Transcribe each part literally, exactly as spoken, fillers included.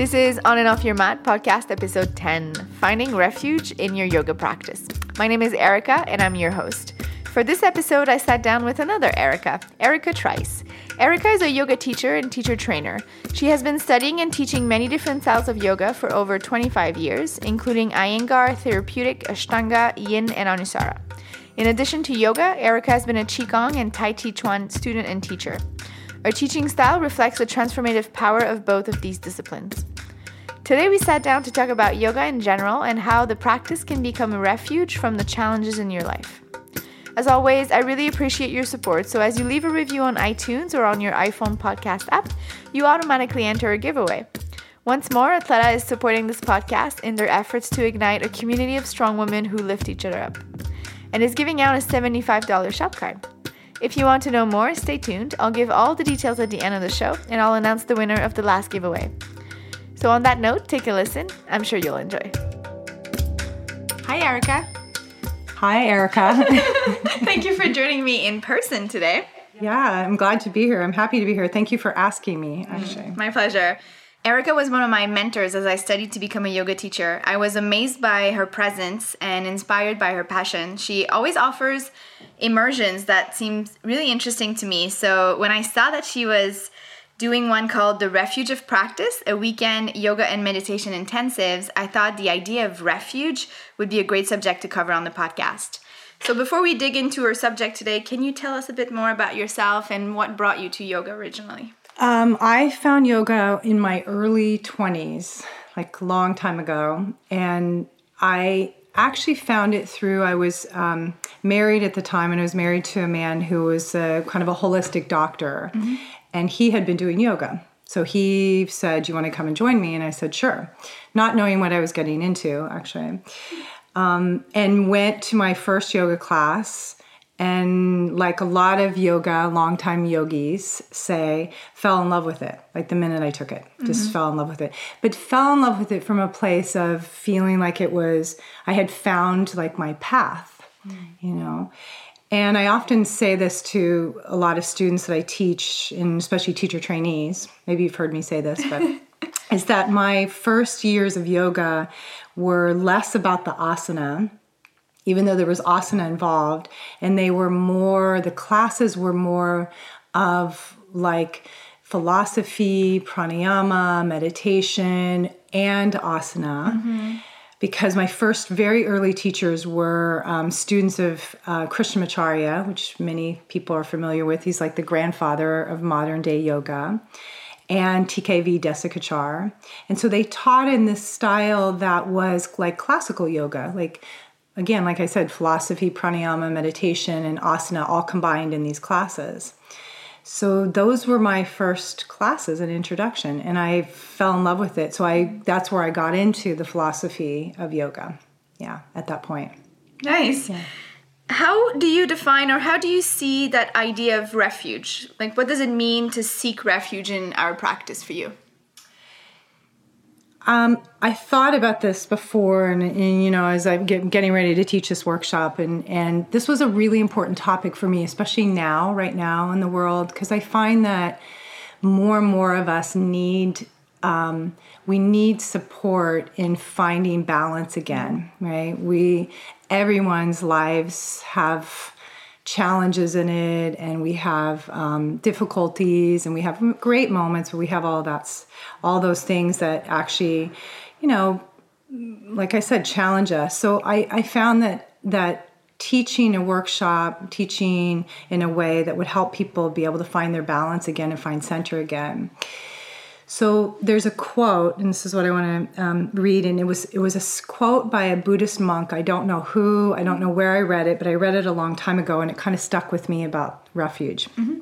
This is On and Off Your Mat podcast episode ten, Finding Refuge in Your Yoga Practice. My name is Erica and I'm your host. For this episode, I sat down with another Erica, Erica Trice. Erica is a yoga teacher and teacher trainer. She has been studying and teaching many different styles of yoga for over twenty-five years, including Iyengar, therapeutic, Ashtanga, Yin, and Anusara. In addition to yoga, Erica has been a Qigong and Tai Chi Chuan student and teacher. Her teaching style reflects the transformative power of both of these disciplines. Today we sat down to talk about yoga in general and how the practice can become a refuge from the challenges in your life. As always, I really appreciate your support, so as you leave a review on iTunes or on your iPhone podcast app, you automatically enter a giveaway. Once more, Athleta is supporting this podcast in their efforts to ignite a community of strong women who lift each other up, and is giving out a seventy-five dollars shop card. If you want to know more, stay tuned. I'll give all the details at the end of the show, and I'll announce the winner of the last giveaway. So on that note, take a listen. I'm sure you'll enjoy. Hi, Erica. Hi, Erica. Thank you for joining me in person today. Yeah, I'm glad to be here. I'm happy to be here. Thank you for asking me, actually. My pleasure. Erica was one of my mentors as I studied to become a yoga teacher. I was amazed by her presence and inspired by her passion. She always offers immersions that seems really interesting to me. So when I saw that she was doing one called The Refuge of Practice, a weekend yoga and meditation intensives, I thought the idea of refuge would be a great subject to cover on the podcast. So before we dig into our subject today, can you tell us a bit more about yourself and what brought you to yoga originally? Um, I found yoga in my early twenties, like a long time ago, and I actually found it through, I was um, married at the time, and I was married to a man who was a, kind of a holistic doctor. Mm-hmm. And he had been doing yoga. So he said, "You want to come and join me?" And I said, "Sure," not knowing what I was getting into, actually. Um, and went to my first yoga class. And like a lot of yoga, longtime yogis say, fell in love with it. Like the minute I took it, just mm-hmm. fell in love with it. But fell in love with it from a place of feeling like it was, I had found like my path, mm-hmm. you know. And I often say this to a lot of students that I teach, and especially teacher trainees. Maybe you've heard me say this, but is that my first years of yoga were less about the asana, even though there was asana involved, and they were more, the classes were more of like philosophy, pranayama, meditation, and asana. Mm-hmm. Because my first very early teachers were um, students of uh, Krishnamacharya, which many people are familiar with. He's like the grandfather of modern day yoga, and T K V Desikachar. And so they taught in this style that was like classical yoga, like, again, like I said, philosophy, pranayama, meditation, and asana all combined in these classes. So those were my first classes and introduction, and I fell in love with it. So I that's where I got into the philosophy of yoga, yeah, at that point. Nice. Yeah. How do you define or how do you see that idea of refuge? Like, what does it mean to seek refuge in our practice for you? Um, I thought about this before, and, and you know, as I'm get, getting ready to teach this workshop, and, and this was a really important topic for me, especially now, right now in the world, because I find that more and more of us need, um, we need support in finding balance again, right? We, everyone's lives have challenges in it, and we have um, difficulties, and we have great moments, but we have all that's all those things that actually, you know, like I said, challenge us. So I, I found that that teaching a workshop, teaching in a way that would help people be able to find their balance again and find center again. So there's a quote, and this is what I want to um, read, and it was it was a quote by a Buddhist monk. I don't know who, I don't know where I read it, but I read it a long time ago, and it kind of stuck with me about refuge. Mm-hmm.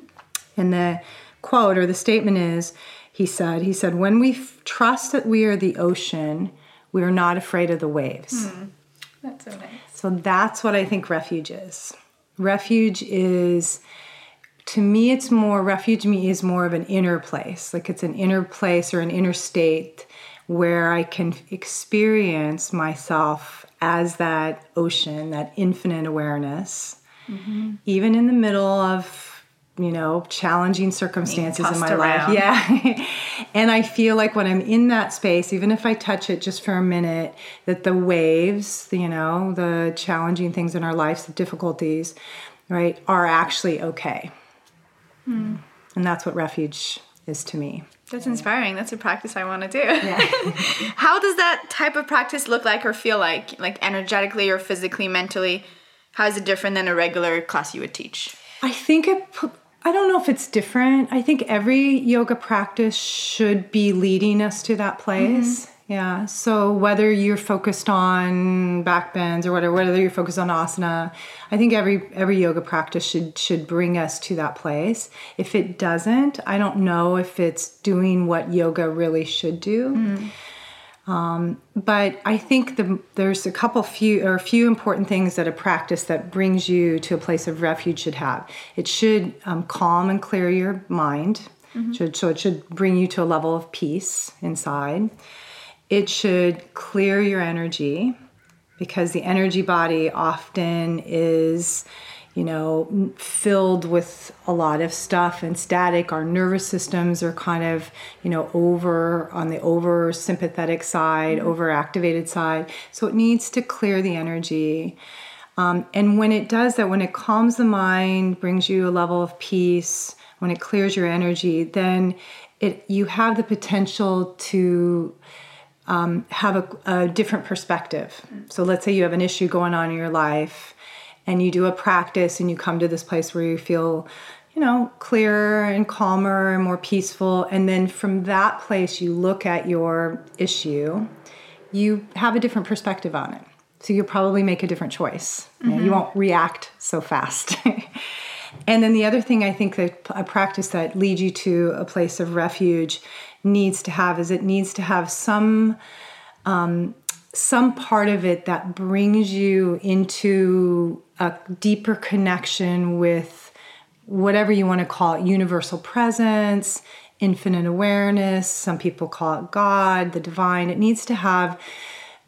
And the quote or the statement is, he said, he said, "When we f- trust that we are the ocean, we are not afraid of the waves." Mm. That's so nice. So that's what I think refuge is. Refuge is... To me, it's more, refuge me is more of an inner place. Like it's an inner place or an inner state where I can experience myself as that ocean, that infinite awareness, mm-hmm. even in the middle of you know, challenging circumstances in my around. life. Yeah. And I feel like when I'm in that space, even if I touch it just for a minute, that the waves, you know, the challenging things in our lives, the difficulties, right, are actually okay. Mm. And that's what refuge is to me. That's inspiring. That's a practice I want to do. Yeah. How does that type of practice look like or feel like, like energetically or physically, mentally? How is it different than a regular class you would teach? I think it, I don't know if it's different. I think every yoga practice should be leading us to that place. Mm-hmm. Yeah. So whether you're focused on back bends or whatever, whether you're focused on asana, I think every every yoga practice should should bring us to that place. If it doesn't, I don't know if it's doing what yoga really should do. Mm-hmm. Um, but I think the, there's a couple few or a few important things that a practice that brings you to a place of refuge should have. It should um, calm and clear your mind. Mm-hmm. Should, so it should bring you to a level of peace inside. It should clear your energy, because the energy body often is, you know, filled with a lot of stuff and static. Our nervous systems are kind of, you know, over on the over sympathetic side, mm-hmm. overactivated side. So it needs to clear the energy. Um, and when it does that, when it calms the mind, brings you a level of peace, when it clears your energy, then it you have the potential to um, have a, a different perspective. So let's say you have an issue going on in your life, and you do a practice and you come to this place where you feel, you know, clearer and calmer and more peaceful. And then from that place, you look at your issue, you have a different perspective on it. So you'll probably make a different choice. Mm-hmm. You know, you won't react so fast. And then the other thing I think that a practice that leads you to a place of refuge needs to have is it needs to have some... Um, some part of it that brings you into a deeper connection with whatever you want to call it, universal presence, infinite awareness. Some people call it God, the divine. It needs to have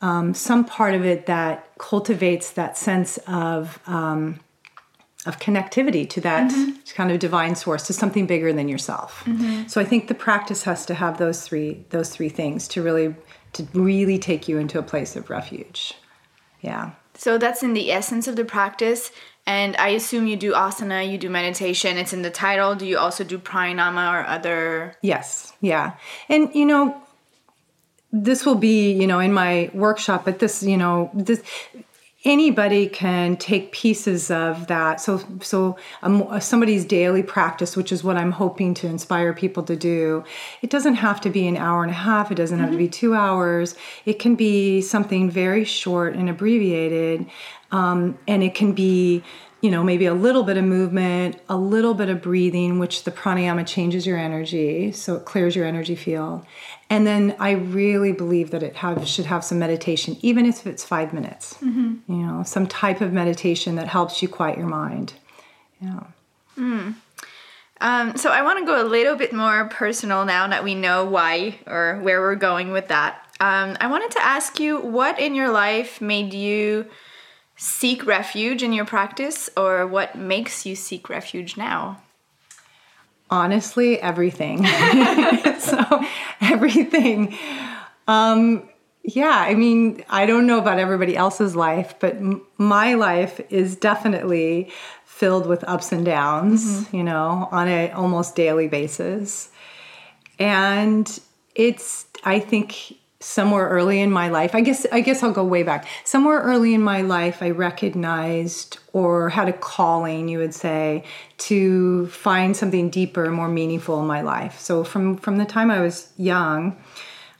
um, some part of it that cultivates that sense of um, of connectivity to that mm-hmm. kind of divine source, to something bigger than yourself. Mm-hmm. So I think the practice has to have those three those three things to really... to really take you into a place of refuge. Yeah. So that's in the essence of the practice. And I assume you do asana, you do meditation. It's in the title. Do you also do pranayama or other? Yes. Yeah. And, you know, this will be, you know, in my workshop, but this, you know, this... anybody can take pieces of that. So so um, somebody's daily practice, which is what I'm hoping to inspire people to do, it doesn't have to be an hour and a half. It doesn't mm-hmm. have to be two hours. It can be something very short and abbreviated. Um, and it can be, you know, maybe a little bit of movement, a little bit of breathing, which the pranayama changes your energy. So it clears your energy field. And then I really believe that it have, should have some meditation, even if it's five minutes, mm-hmm. you know, some type of meditation that helps you quiet your mind. Yeah. Mm. Um, so I want to go a little bit more personal now that we know why or where we're going with that. Um, I wanted to ask you, what in your life made you seek refuge in your practice, or what makes you seek refuge now? Honestly, everything. So everything. Um, yeah, I mean, I don't know about everybody else's life, but m- my life is definitely filled with ups and downs, mm-hmm. you know, on a almost daily basis. And it's, I think, somewhere early in my life, I guess, I guess I'll go way back. Somewhere early in my life, I recognized or had a calling, you would say, to find something deeper, more meaningful in my life. So from, from the time I was young,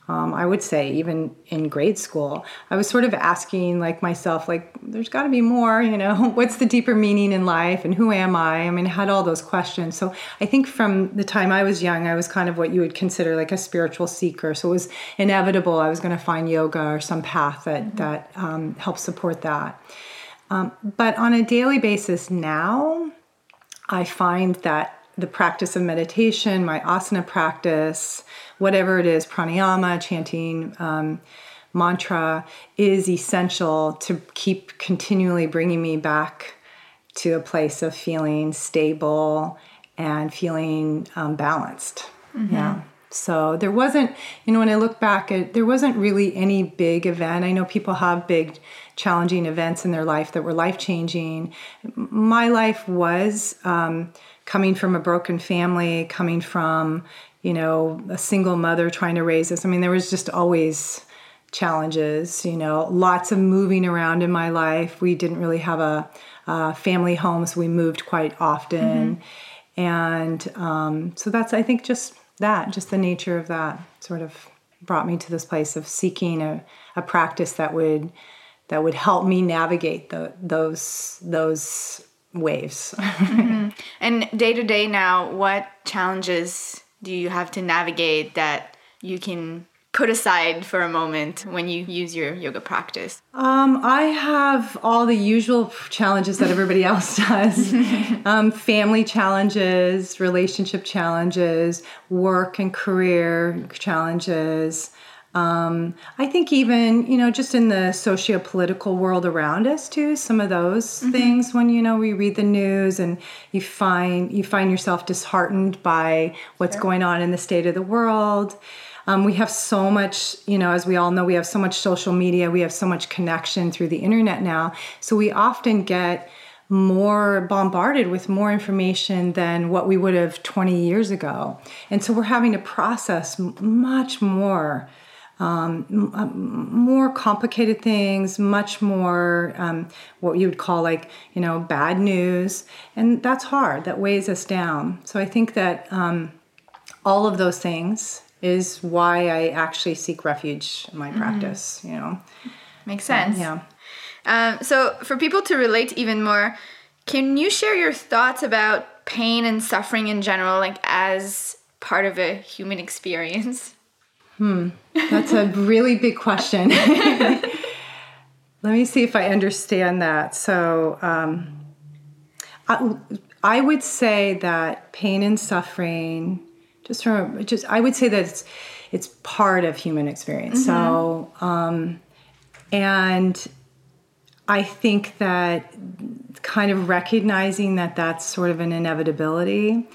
um, I would say even in grade school, I was sort of asking like myself, like, there's got to be more, you know, what's the deeper meaning in life and who am I? I mean, I had all those questions. So I think from the time I was young, I was kind of what you would consider like a spiritual seeker. So it was inevitable I was going to find yoga or some path that, mm-hmm. that um, helps support that. Um, but on a daily basis now, I find that the practice of meditation, my asana practice, whatever it is, pranayama, chanting, um, mantra, is essential to keep continually bringing me back to a place of feeling stable and feeling um, balanced. Mm-hmm. Yeah. So there wasn't, you know, when I look back, it, there wasn't really any big event. I know people have big, challenging events in their life that were life-changing. My life was um, coming from a broken family, coming from, you know, a single mother trying to raise us. I mean, there was just always challenges, you know, lots of moving around in my life. We didn't really have a, a family home, so we moved quite often. Mm-hmm. And um, so that's, I think, just... that, just the nature of that sort of brought me to this place of seeking a, a practice that would that would help me navigate the, those those waves. Mm-hmm. And day to day now, what challenges do you have to navigate that you can put aside for a moment when you use your yoga practice? Um, I have all the usual challenges that everybody else does. um, family challenges, relationship challenges, work and career challenges. Um, I think even, you know, just in the socio-political world around us too, some of those mm-hmm. things when, you know, we read the news and you find, you find yourself disheartened by what's sure. going on in the state of the world. Um, we have so much, you know, as we all know, we have so much social media. We have so much connection through the internet now. So we often get more bombarded with more information than what we would have twenty years ago. And so we're having to process much more, um, m- more complicated things, much more um, what you would call like, you know, bad news. And that's hard. That weighs us down. So I think that um, all of those things is why I actually seek refuge in my mm-hmm. practice, you know. Makes sense. Yeah. Um, so for people to relate even more, can you share your thoughts about pain and suffering in general, like as part of a human experience? Hmm. That's a really big question. Let me see if I understand that. So um, I, I would say that pain and suffering... Just from, just I would say that it's, it's part of human experience. Mm-hmm. So, um, and I think that kind of recognizing that that's sort of an inevitability,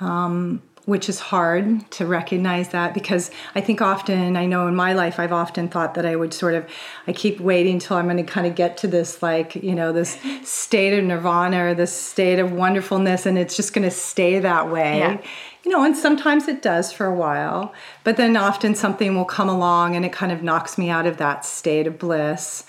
um, which is hard to recognize that because I think often, I know in my life, I've often thought that I would sort of, I keep waiting till I'm going to kind of get to this, like, you know, this state of nirvana or this state of wonderfulness, and it's just going to stay that way. Yeah. You know, and sometimes it does for a while, but then often something will come along and it kind of knocks me out of that state of bliss.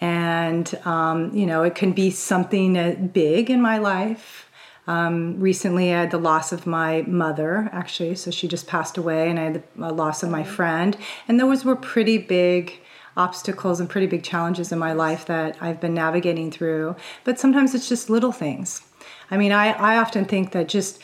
And, um, you know, it can be something big in my life. Um, recently, I had the loss of my mother, actually. So she just passed away, and I had the loss of my friend. And those were pretty big obstacles and pretty big challenges in my life that I've been navigating through. But sometimes it's just little things. I mean, I, I often think that just...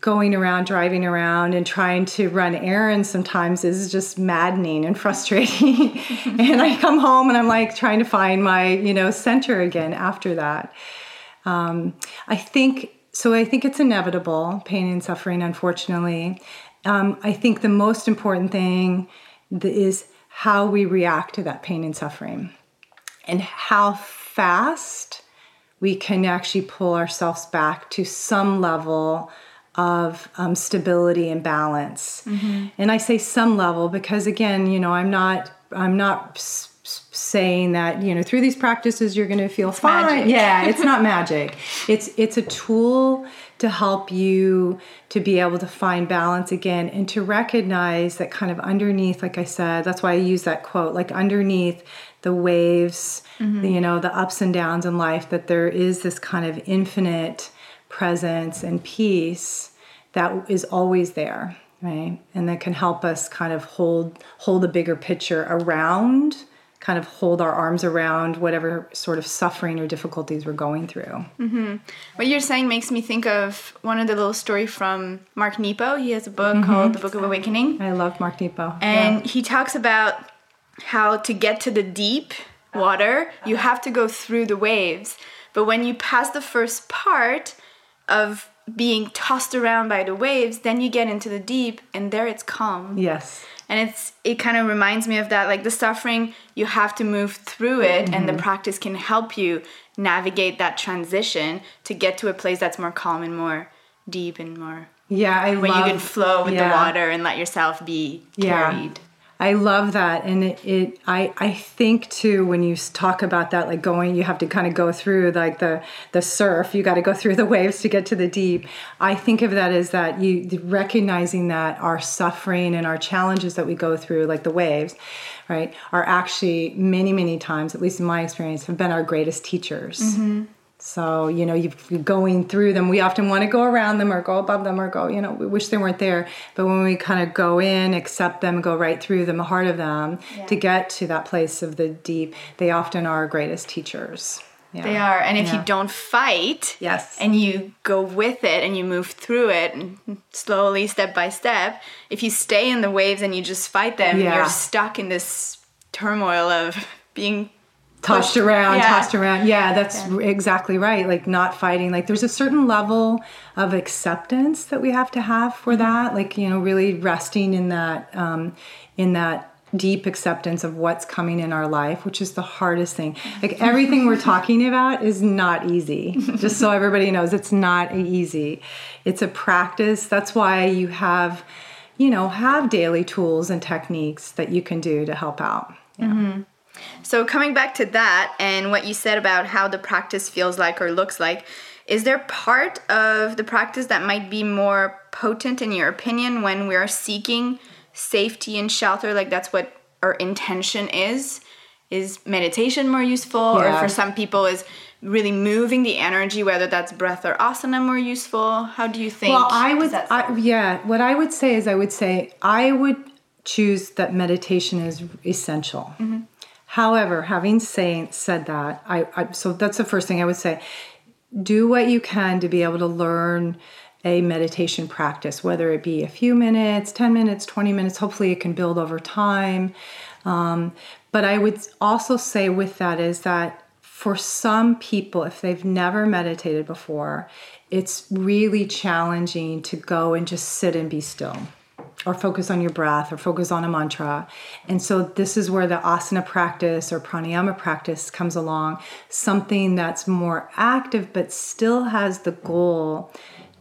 going around, driving around, and trying to run errands sometimes is just maddening and frustrating. And I come home and I'm like trying to find my, you know, center again after that. Um, I think, so I think it's inevitable, pain and suffering, unfortunately. Um, I think the most important thing is how we react to that pain and suffering and how fast we can actually pull ourselves back to some level of um, stability and balance. Mm-hmm. And I say some level because, again, you know, I'm not, I'm not s- s- saying that, you know, through these practices you're going to feel it's fine. Magic. Yeah, it's not magic. It's it's a tool to help you to be able to find balance again and to recognize that kind of underneath, like I said, that's why I use that quote, like underneath the waves, mm-hmm. the, you know, the ups and downs in life, that there is this kind of infinite presence and peace that is always there, right? And that can help us kind of hold hold a bigger picture around, kind of hold our arms around whatever sort of suffering or difficulties we're going through. Mm-hmm. What you're saying makes me think of one of the little story from Mark Nepo. He has a book mm-hmm. called The Book of Awakening. I love Mark Nepo. And yeah. he talks about how to get to the deep water, you have to go through the waves. But when you pass the first part of being tossed around by the waves, then you get into the deep, and there it's calm. Yes. And it's it kind of reminds me of that, like the suffering, you have to move through it, mm-hmm. and the practice can help you navigate that transition to get to a place that's more calm and more deep and more... Yeah, I where love... Where you can flow with yeah. the water and let yourself be carried. Yeah. I love that. And it, it I, I think too, when you talk about that, like going, you have to kind of go through like the, the surf, you got to go through the waves to get to the deep. I think of that as that you recognizing that our suffering and our challenges that we go through, like the waves, right, are actually many, many times, at least in my experience, have been our greatest teachers. Mm-hmm. So, you know, you're going through them. We often want to go around them or go above them or go, you know, we wish they weren't there. But when we kind of go in, accept them, go right through them, the heart of them yeah. to get to that place of the deep, they often are our greatest teachers. Yeah. They are. And if yeah. you don't fight yes. and you go with it and you move through it and slowly, step by step, if you stay in the waves and you just fight them, yeah. you're stuck in this turmoil of being... Tossed around, yeah. tossed around. Yeah, that's yeah. exactly right. Like not fighting. Like there's a certain level of acceptance that we have to have for that. Like, you know, really resting in that, um, in that deep acceptance of what's coming in our life, which is the hardest thing. Like everything we're talking about is not easy. Just so everybody knows, it's not easy. It's a practice. That's why you have, you know, have daily tools and techniques that you can do to help out. Yeah. Mm-hmm. So coming back to that and what you said about how the practice feels like or looks like, is there part of the practice that might be more potent in your opinion when we are seeking safety and shelter? Like that's what our intention is. Is meditation more useful? Yeah. Or for some people is really moving the energy, whether that's breath or asana, more useful? How do you think? Well, I would, I, yeah, what I would say is I would say I would choose that meditation is essential. Mm-hmm. However, having say, said that, I, I so that's the first thing I would say. Do what you can to be able to learn a meditation practice, whether it be a few minutes, ten minutes, twenty minutes. Hopefully it can build over time. Um, but I would also say with that is that for some people, if they've never meditated before, it's really challenging to go and just sit and be still, or focus on your breath, or focus on a mantra. And so this is where the asana practice or pranayama practice comes along, something that's more active but still has the goal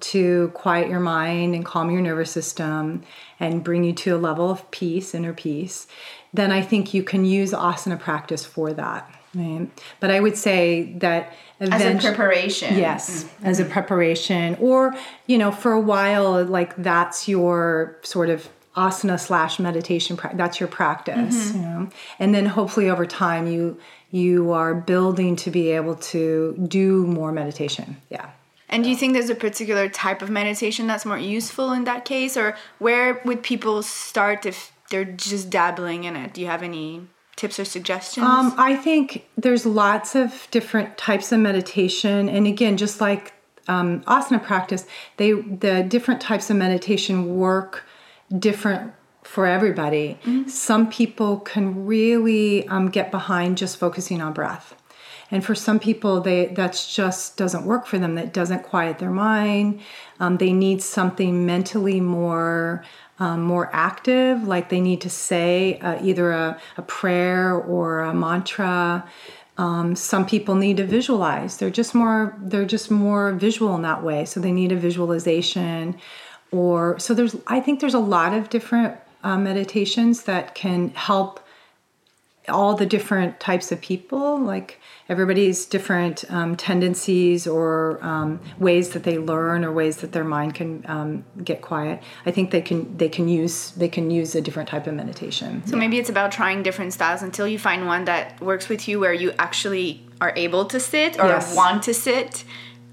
to quiet your mind and calm your nervous system and bring you to a level of peace, inner peace. Then I think you can use asana practice for that. Right. But I would say that as a preparation, yes, mm-hmm. as a preparation, or you know, for a while, like that's your sort of asana slash meditation. That's your practice, mm-hmm. you know, and then hopefully over time you you are building to be able to do more meditation. Yeah. And do you think there's a particular type of meditation that's more useful in that case, or where would people start if they're just dabbling in it? Do you have any tips or suggestions? Um, I think there's lots of different types of meditation. And again, just like um, asana practice, they the different types of meditation work different for everybody. Mm-hmm. Some people can really um, get behind just focusing on breath. And for some people, they that's just doesn't work for them. That doesn't quiet their mind. Um, they need something mentally more um, more active, like they need to say uh, either a, a prayer or a mantra. Um, some people need to visualize. They're just more they're just more visual in that way. So they need a visualization, or so there's I think there's a lot of different uh, meditations that can help all the different types of people, like everybody's different um, tendencies or um, ways that they learn or ways that their mind can um, get quiet. I think they can they can use they can use a different type of meditation. So yeah. Maybe it's about trying different styles until you find one that works with you, where you actually are able to sit or yes. want to sit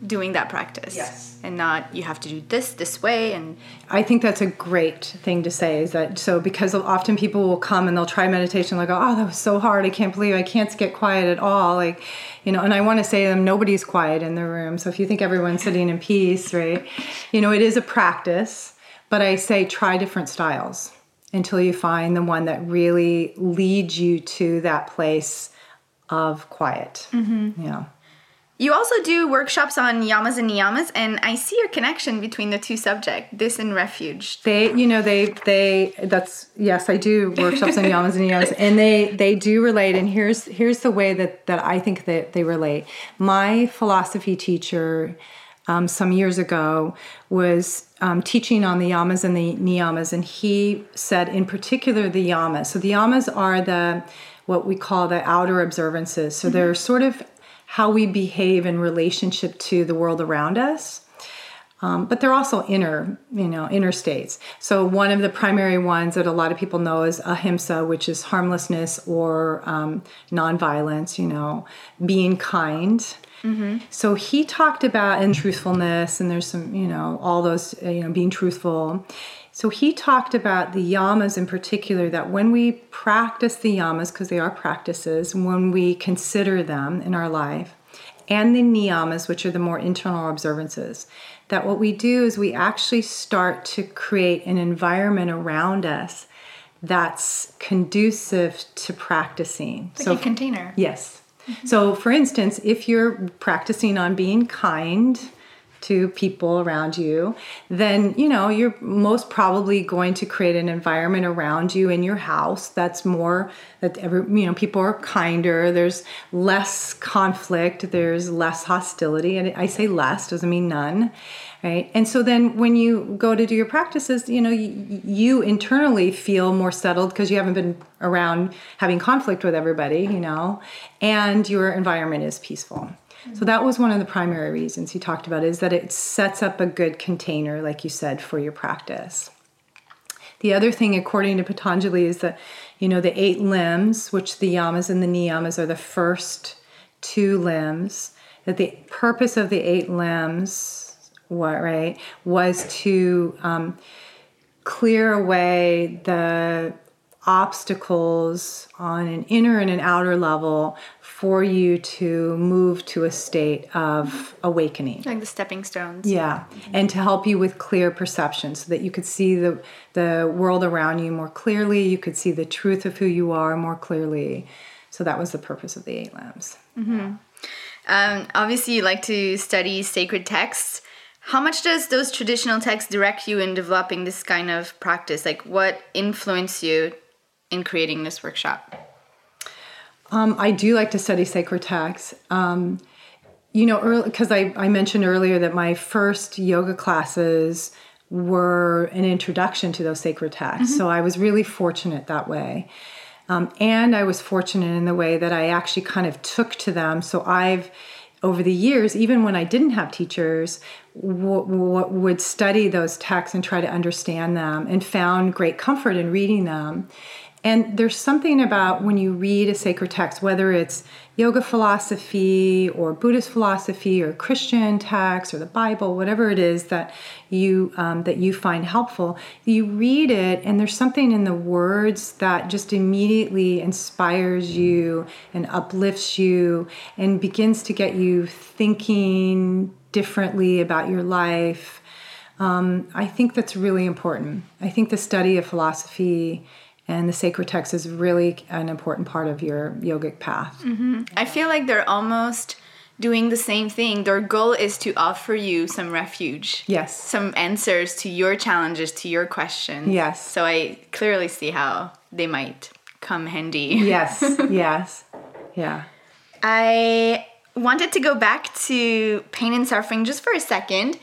doing that practice. Yes. And not you have to do this this way. And I think that's a great thing to say, is that so because often people will come and they'll try meditation like, oh, that was so hard, I can't believe I can't get quiet at all, like, you know. And I want to say to them, nobody's quiet in the room. So if you think everyone's sitting in peace, right, you know, it is a practice, but I say try different styles until you find the one that really leads you to that place of quiet. Mm-hmm. Yeah. You also do workshops on yamas and niyamas, and I see your connection between the two subjects, this and refuge. They, you know, they, they, that's, yes, I do workshops on yamas and niyamas, and they, they do relate, and here's, here's the way that, that I think that they relate. My philosophy teacher um, some years ago was um, teaching on the yamas and the niyamas, and he said in particular the yamas. So the yamas are the what we call the outer observances. So mm-hmm. they're sort of how we behave in relationship to the world around us. Um, but they're also inner, you know, inner states. So one of the primary ones that a lot of people know is ahimsa, which is harmlessness or um, nonviolence, you know, being kind. Mm-hmm. So he talked about and truthfulness, and there's some, you know, all those, you know, being truthful. So he talked about the yamas in particular, that when we practice the yamas, because they are practices, when we consider them in our life, and the niyamas, which are the more internal observances, that what we do is we actually start to create an environment around us that's conducive to practicing. Like so, a container. Yes. Mm-hmm. So for instance, if you're practicing on being kind to people around you, then, you know, you're most probably going to create an environment around you in your house that's more, that every, you know, people are kinder, there's less conflict, there's less hostility. And I say less, doesn't mean none, right? And so then when you go to do your practices, you know, you, you internally feel more settled because you haven't been around having conflict with everybody, you know, and your environment is peaceful. So that was one of the primary reasons he talked about, is that it sets up a good container, like you said, for your practice. The other thing, according to Patanjali, is that, you know, the eight limbs, which the yamas and the niyamas are the first two limbs, that the purpose of the eight limbs, what right, was to um, clear away the obstacles on an inner and an outer level for you to move to a state of awakening. Like the stepping stones. Yeah, mm-hmm. And to help you with clear perception so that you could see the, the world around you more clearly, you could see the truth of who you are more clearly. So that was the purpose of the eight limbs. Mm-hmm. Um, obviously, you like to study sacred texts. How much does those traditional texts direct you in developing this kind of practice? Like, what influenced you in creating this workshop? Um, I do like to study sacred texts. Um, you know, because I, I mentioned earlier that my first yoga classes were an introduction to those sacred texts. Mm-hmm. So I was really fortunate that way. Um, and I was fortunate in the way that I actually kind of took to them. So I've, over the years, even when I didn't have teachers, w- w- would study those texts and try to understand them, and found great comfort in reading them. And there's something about when you read a sacred text, whether it's yoga philosophy or Buddhist philosophy or Christian texts or the Bible, whatever it is that you um, that you find helpful, you read it and there's something in the words that just immediately inspires you and uplifts you and begins to get you thinking differently about your life. Um, I think that's really important. I think the study of philosophy and the sacred text is really an important part of your yogic path. Mm-hmm. I feel like they're almost doing the same thing. Their goal is to offer you some refuge. Yes. Some answers to your challenges, to your questions. Yes. So I clearly see how they might come handy. Yes, yes, yeah. I wanted to go back to pain and suffering just for a second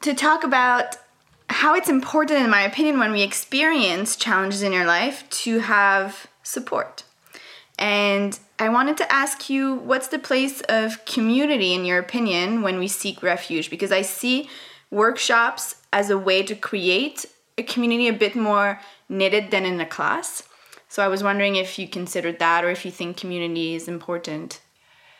to talk about how it's important, in my opinion, when we experience challenges in your life to have support. And I wanted to ask you, what's the place of community, in your opinion, when we seek refuge? Because I see workshops as a way to create a community a bit more knitted than in a class. So I was wondering if you considered that, or if you think community is important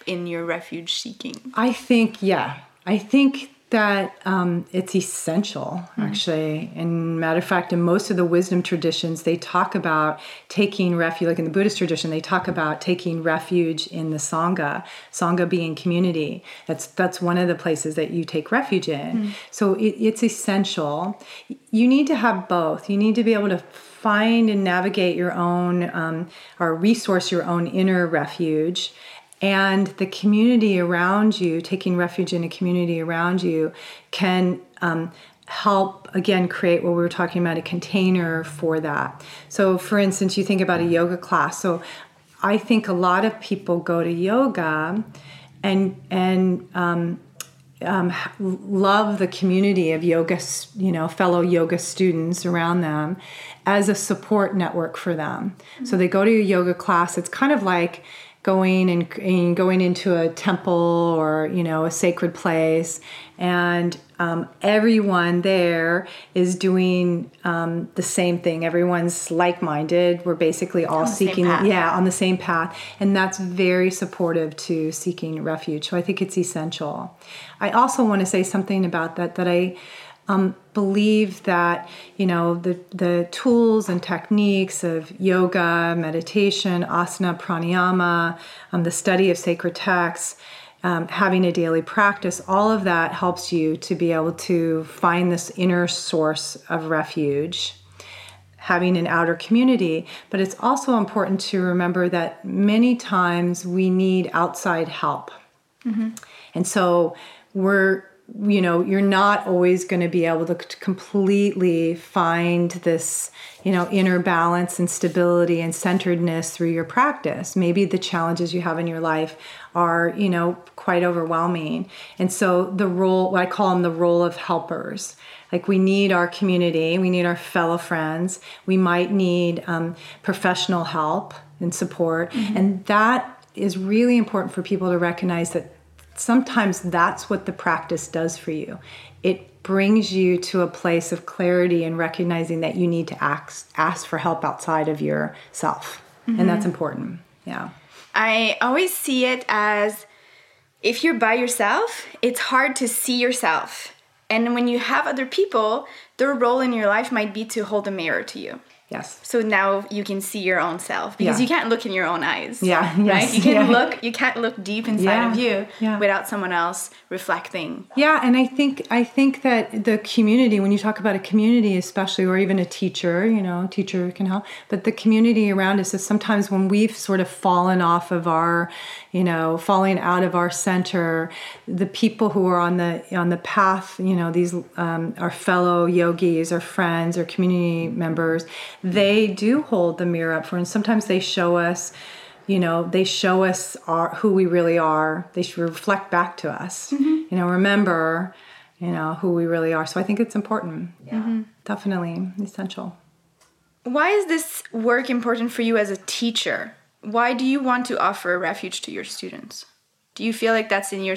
in your refuge seeking. I think, yeah. I think that um, it's essential, actually. Mm-hmm. And matter of fact, in most of the wisdom traditions, they talk about taking refuge, like in the Buddhist tradition, they talk about taking refuge in the Sangha, Sangha being community. That's that's one of the places that you take refuge in. Mm-hmm. So it, it's essential. You need to have both. You need to be able to find and navigate your own, um, or resource your own inner refuge, and the community around you, taking refuge in a community around you, can um, help, again, create what we were talking about, a container for that. So, for instance, you think about a yoga class. So I think a lot of people go to yoga and, and um, um, love the community of yoga, you know, fellow yoga students around them as a support network for them. Mm-hmm. So they go to a yoga class. It's kind of like going and, and going into a temple or, you know, a sacred place. And um, everyone there is doing um, the same thing. Everyone's like-minded. We're basically all seeking, yeah, on the same path. And that's very supportive to seeking refuge. So I think it's essential. I also want to say something about that, that I um, believe that, you know, the, the tools and techniques of yoga, meditation, asana, pranayama, um, the study of sacred texts, Um, having a daily practice, all of that helps you to be able to find this inner source of refuge, having an outer community. But it's also important to remember that many times we need outside help. Mm-hmm. And so we're, you know, you're not always going to be able to completely find this, you know, inner balance and stability and centeredness through your practice. Maybe the challenges you have in your life are, you know, quite overwhelming. And so the role, what I call them, the role of helpers. Like, we need our community, we need our fellow friends, we might need um, professional help and support. Mm-hmm. And that is really important for people to recognize that sometimes that's what the practice does for you. It brings you to a place of clarity and recognizing that you need to ask, ask for help outside of yourself. Mm-hmm. And that's important. Yeah. I always see it as, if you're by yourself, it's hard to see yourself. And when you have other people, their role in your life might be to hold a mirror to you. Yes. So now you can see your own self, because yeah. you can't look in your own eyes. Yeah. Yes. Right? You can't yeah. look you can't look deep inside yeah. of you yeah. without someone else reflecting. Yeah, and I think I think that the community, when you talk about a community especially, or even a teacher, you know, teacher can help, but the community around us is sometimes when we've sort of fallen off of our, you know, falling out of our center, the people who are on the on the path, you know, these um, our fellow yogis, our friends, our community members, they do hold the mirror up for, and sometimes they show us, you know, they show us our, who we really are. They should reflect back to us, mm-hmm. you know, remember, you know, who we really are. So I think it's important. Yeah, mm-hmm. Definitely essential. Why is this work important for you as a teacher? Why do you want to offer refuge to your students? Do you feel like that's in your,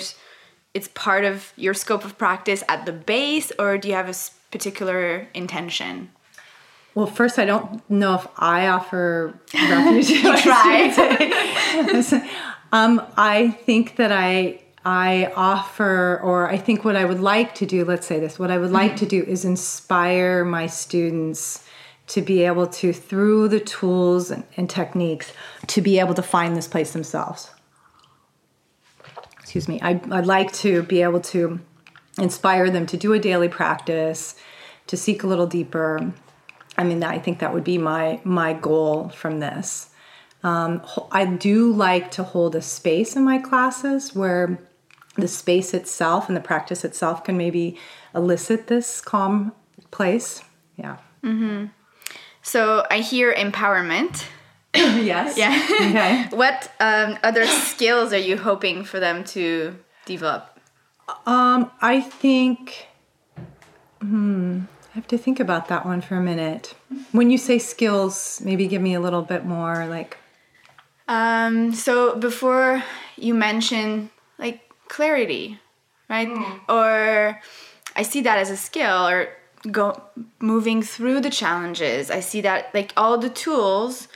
it's part of your scope of practice at the base, or do you have a particular intention? Well, first, I don't know if I offer refuge. You try. um, I think that I I offer, or I think what I would like to do, let's say this, what I would like mm-hmm. to do is inspire my students to be able to, through the tools and, and techniques, to be able to find this place themselves. Excuse me. I, I'd like to be able to inspire them to do a daily practice, to seek a little deeper. I mean, I think that would be my my goal from this. Um, I do like to hold a space in my classes where the space itself and the practice itself can maybe elicit this calm place. Yeah. Mm-hmm. So I hear empowerment. Yes. Yeah. Okay. What um, other skills are you hoping for them to develop? Um, I think... Hmm. I have to think about that one for a minute. When you say skills, maybe give me a little bit more, like... Um, so before you mentioned, like, clarity, right? Mm. Or I see that as a skill, or go moving through the challenges. I see that, like, all the tools,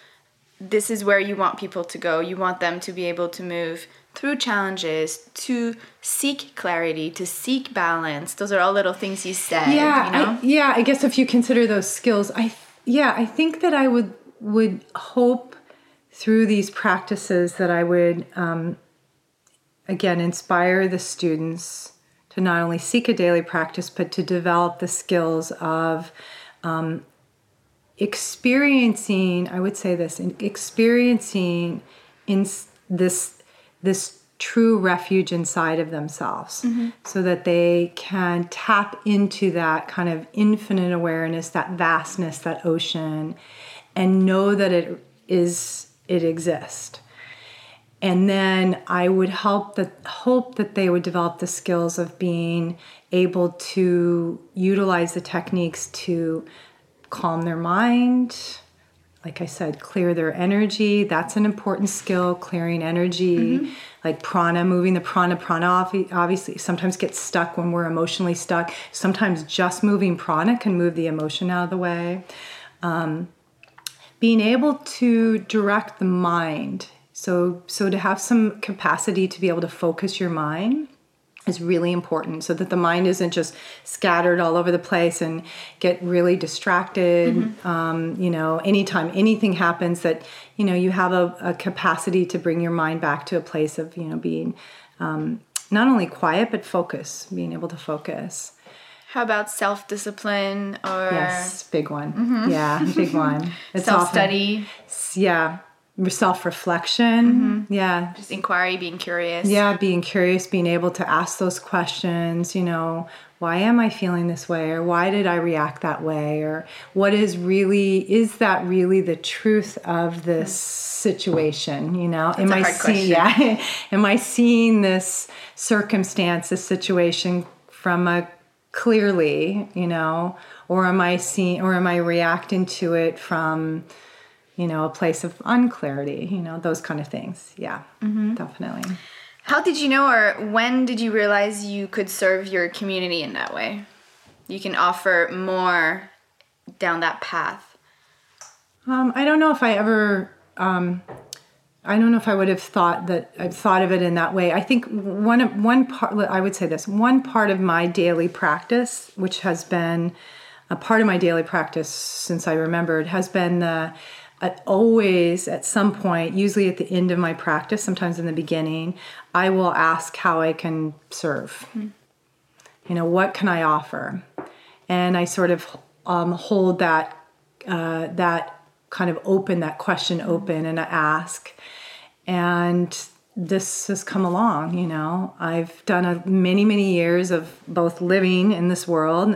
this is where you want people to go. You want them to be able to move through challenges, to seek clarity, to seek balance. Those are all little things you said. Yeah, you know? I, yeah. I guess if you consider those skills, I yeah, I think that I would would hope through these practices that I would um, again inspire the students to not only seek a daily practice, but to develop the skills of um, experiencing. I would say this: experiencing in this. this true refuge inside of themselves, mm-hmm. so that they can tap into that kind of infinite awareness, that vastness, that ocean, and know that it is, it exists. And then I would help that, hope that they would develop the skills of being able to utilize the techniques to calm their mind. Like I said, clear their energy. That's an important skill, clearing energy. Mm-hmm. Like prana, moving the prana. Prana obviously sometimes gets stuck when we're emotionally stuck. Sometimes just moving prana can move the emotion out of the way. Um, being able to direct the mind. So, so to have some capacity to be able to focus your mind is really important, so that the mind isn't just scattered all over the place and get really distracted. Mm-hmm. Um, you know, anytime anything happens, that, you know, you have a, a capacity to bring your mind back to a place of, you know, being um, not only quiet, but focus, being able to focus. How about self-discipline or... Yes, big one. Mm-hmm. Yeah, big one. It's self-study. Often, yeah. Self-reflection, mm-hmm. yeah. Just inquiry, being curious. Yeah, being curious, being able to ask those questions, you know, why am I feeling this way? Or why did I react that way? Or what is really, is that really the truth of this situation? You know, That's am I seeing, yeah, am I seeing this circumstance, this situation from a clearly, you know, or am I seeing, or am I reacting to it from, you know, a place of unclarity, you know, those kind of things. Yeah, mm-hmm. definitely. How did you know, or when did you realize you could serve your community in that way? You can offer more down that path. Um, I don't know if I ever, um, I don't know if I would have thought that I've thought of it in that way. I think one of one part, I would say this, one part of my daily practice, which has been a part of my daily practice since I remembered, has been the, At always at some point, usually at the end of my practice, sometimes in the beginning, I will ask how I can serve. Mm. You know, what can I offer? And I sort of um, hold that uh, that kind of open, that question open, and I ask. And this has come along, you know. I've done a, many, many years of both living in this world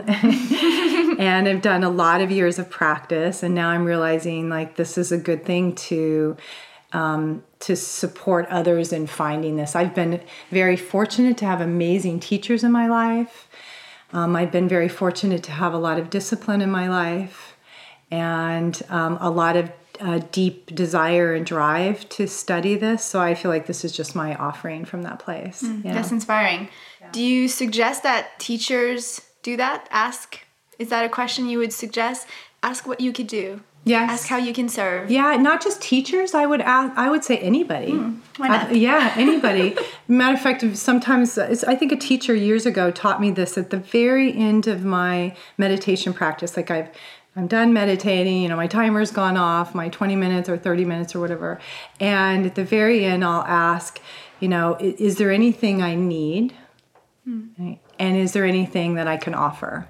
and I've done a lot of years of practice, and now I'm realizing, like, this is a good thing to um, to support others in finding this. I've been very fortunate to have amazing teachers in my life. Um, I've been very fortunate to have a lot of discipline in my life, and um, a lot of uh, deep desire and drive to study this. So I feel like this is just my offering from that place. Mm, that's know? Inspiring. Yeah. Do you suggest that teachers do that? Ask. Is that a question you would suggest? Ask what you could do. Yes. Ask how you can serve. Yeah, not just teachers. I would ask, I would say anybody. Mm, why not? I, yeah, anybody. Matter of fact, sometimes, I think a teacher years ago taught me this at the very end of my meditation practice. Like I've, I'm done meditating, you know, my timer's gone off, my twenty minutes or thirty minutes or whatever. And at the very end, I'll ask, you know, is, is there anything I need? Mm. Right? And is there anything that I can offer?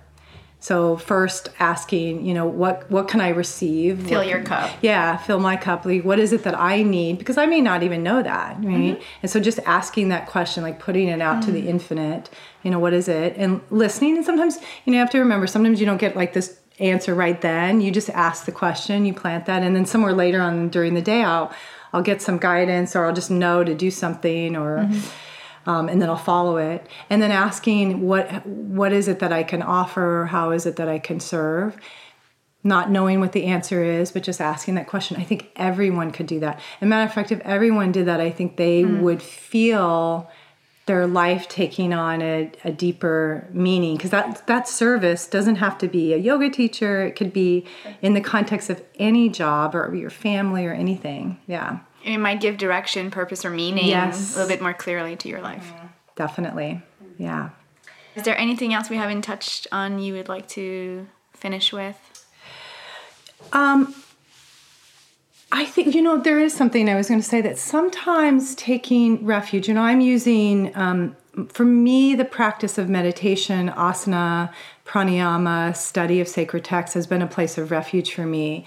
So first asking, you know, what, what can I receive? Fill what, your cup. Yeah, fill my cup. Like, what is it that I need? Because I may not even know that, right? Mm-hmm. And so just asking that question, like putting it out mm-hmm. to the infinite, you know, what is it? And listening. And sometimes, you know, you have to remember, sometimes you don't get like this answer right then. You just ask the question, you plant that. And then somewhere later on during the day, I'll, I'll get some guidance, or I'll just know to do something, or... Mm-hmm. Um, and then I'll follow it. And then asking what what is it that I can offer, or how is it that I can serve? Not knowing what the answer is, but just asking that question. I think everyone could do that. As a matter of fact, if everyone did that, I think they mm. would feel their life taking on a, a deeper meaning. Because that, that service doesn't have to be a yoga teacher. It could be in the context of any job or your family or anything. Yeah. It might give direction, purpose, or meaning yes. a little bit more clearly to your life. Yeah, definitely. Yeah. Is there anything else we haven't touched on you would like to finish with? Um, I think, you know, there is something I was going to say, that sometimes taking refuge, you know, I'm using, um, for me, the practice of meditation, asana, pranayama, study of sacred texts has been a place of refuge for me.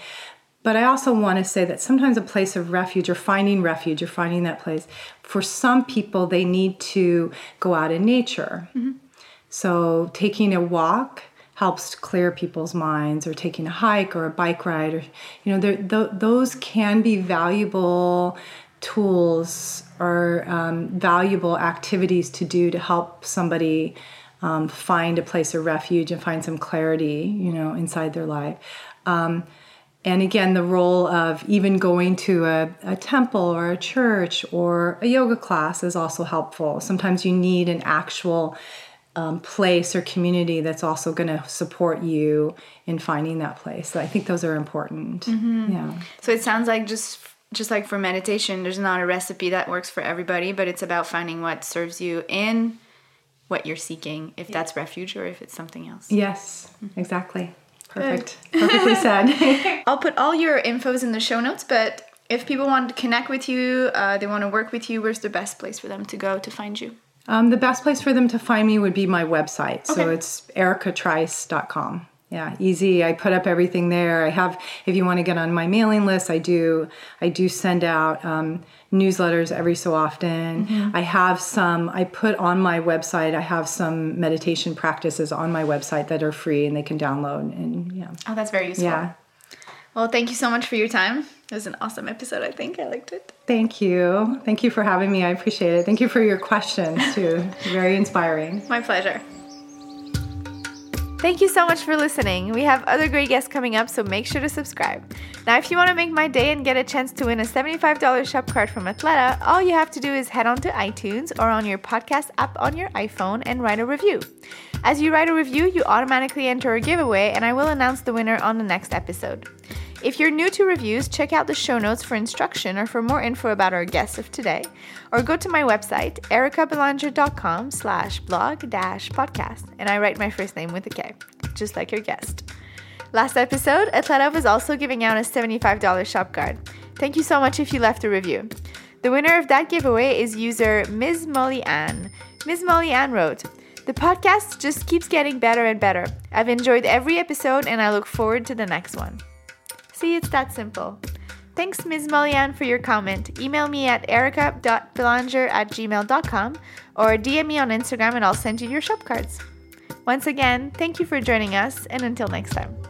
But I also want to say that sometimes a place of refuge, or finding refuge, or finding that place, for some people, they need to go out in nature. Mm-hmm. So taking a walk helps clear people's minds, or taking a hike or a bike ride, or, you know, th- those can be valuable tools or um, valuable activities to do to help somebody um, find a place of refuge and find some clarity, you know, inside their life. Um, and again, the role of even going to a, a temple or a church or a yoga class is also helpful. Sometimes you need an actual um, place or community that's also going to support you in finding that place. So I think those are important. Mm-hmm. Yeah. So it sounds like just... Just like for meditation, there's not a recipe that works for everybody, but it's about finding what serves you in what you're seeking, if yeah. that's refuge or if it's something else. Yes, mm-hmm. Exactly. Perfect. Good. Perfectly said. I'll put all your infos in the show notes, but if people want to connect with you, uh, they want to work with you, where's the best place for them to go to find you? Um, the best place for them to find me would be my website. Okay. So it's erica trice dot com. Yeah, easy. I put up everything there. I have, if you want to get on my mailing list, I do, I do send out um, newsletters every so often. Mm-hmm. I have some, I put on my website, I have some meditation practices on my website that are free and they can download. And yeah. Oh, that's very useful. Yeah. Well, thank you so much for your time. It was an awesome episode, I think. I liked it. Thank you. Thank you for having me. I appreciate it. Thank you for your questions, too. Very inspiring. My pleasure. Thank you so much for listening. We have other great guests coming up, so make sure to subscribe. Now, if you want to make my day and get a chance to win a seventy-five dollars shop card from Athleta, all you have to do is head on to iTunes or on your podcast app on your iPhone and write a review. As you write a review, you automatically enter a giveaway, and I will announce the winner on the next episode. If you're new to reviews, check out the show notes for instruction or for more info about our guests of today, or go to my website, ericabelanger.com slash blog dash podcast, and I write my first name with a K, just like your guest. Last episode, Athleta was also giving out a seventy-five dollars shop card. Thank you so much if you left a review. The winner of that giveaway is user Miz Molly Ann. Miz Molly Ann wrote, "The podcast just keeps getting better and better. I've enjoyed every episode and I look forward to the next one." See, it's that simple. Thanks, Miz Mollian, for your comment. Email me at erica dot belanger at gmail dot com or D M me on Instagram and I'll send you your shop cards. Once again, thank you for joining us, and until next time.